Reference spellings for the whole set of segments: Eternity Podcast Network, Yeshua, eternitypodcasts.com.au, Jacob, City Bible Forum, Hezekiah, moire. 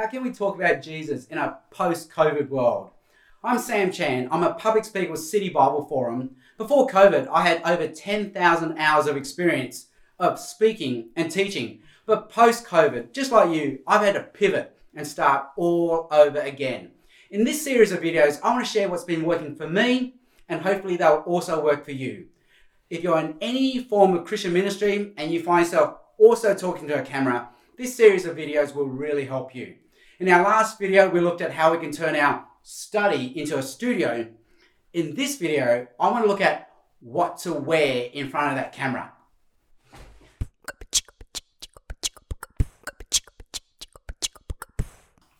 How can we talk about Jesus in a post-COVID world? I'm Sam Chan. I'm a public speaker with City Bible Forum. Before COVID, I had over 10,000 hours of experience of speaking and teaching. But post-COVID, just like you, I've had to pivot and start all over again. In this series of videos, I want to share what's been working for me, and hopefully they'll also work for you. If you're in any form of Christian ministry and you find yourself also talking to a camera, this series of videos will really help you. In our last video, we looked at how we can turn our study into a studio. In this video, I want to look at what to wear in front of that camera.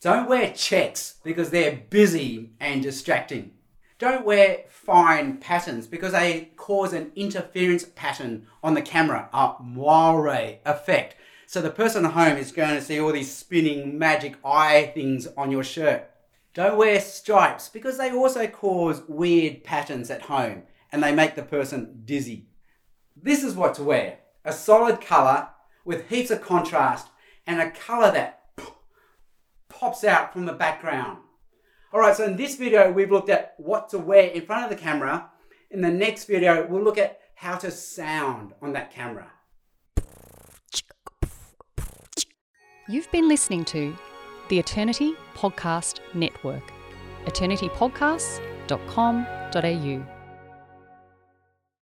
Don't wear checks because they're busy and distracting. Don't wear fine patterns because they cause an interference pattern on the camera, a moire effect. So the person at home is going to see all these spinning magic eye things on your shirt. Don't wear stripes because they also cause weird patterns at home and they make the person dizzy. This is what to wear. A solid colour with heaps of contrast and a colour that pops out from the background. Alright, so in this video we've looked at what to wear in front of the camera. In the next video we'll look at how to sound on that camera. You've been listening to the Eternity Podcast Network, eternitypodcasts.com.au.